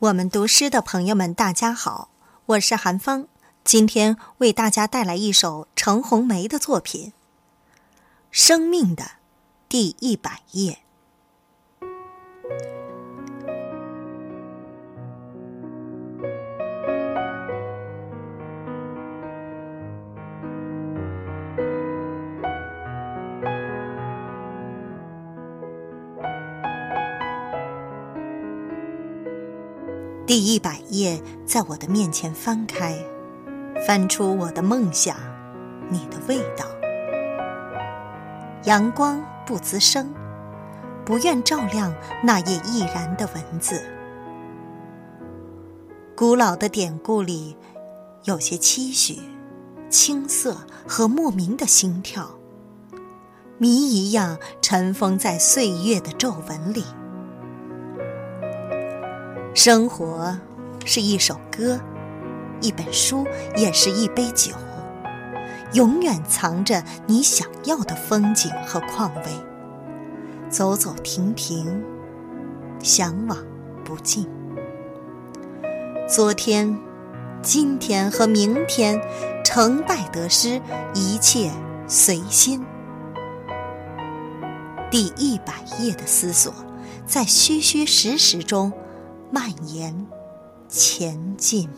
我们读诗的朋友们大家好，我是韩芳，今天为大家带来一首程红梅的作品《生命的第100页》。第100页在我的面前翻开，翻出我的梦想，你的味道。阳光不滋声，不愿照亮那页易燃的文字。古老的典故里，有些期许、青涩和莫名的心跳，谜一样尘封在岁月的皱纹里。生活是一首歌，一本书，也是一杯酒，永远藏着你想要的风景和况味，走走停停，向往不尽。昨天、今天和明天，成败得失，一切随心。第100页的思索，在虚虚实实中蔓延前进。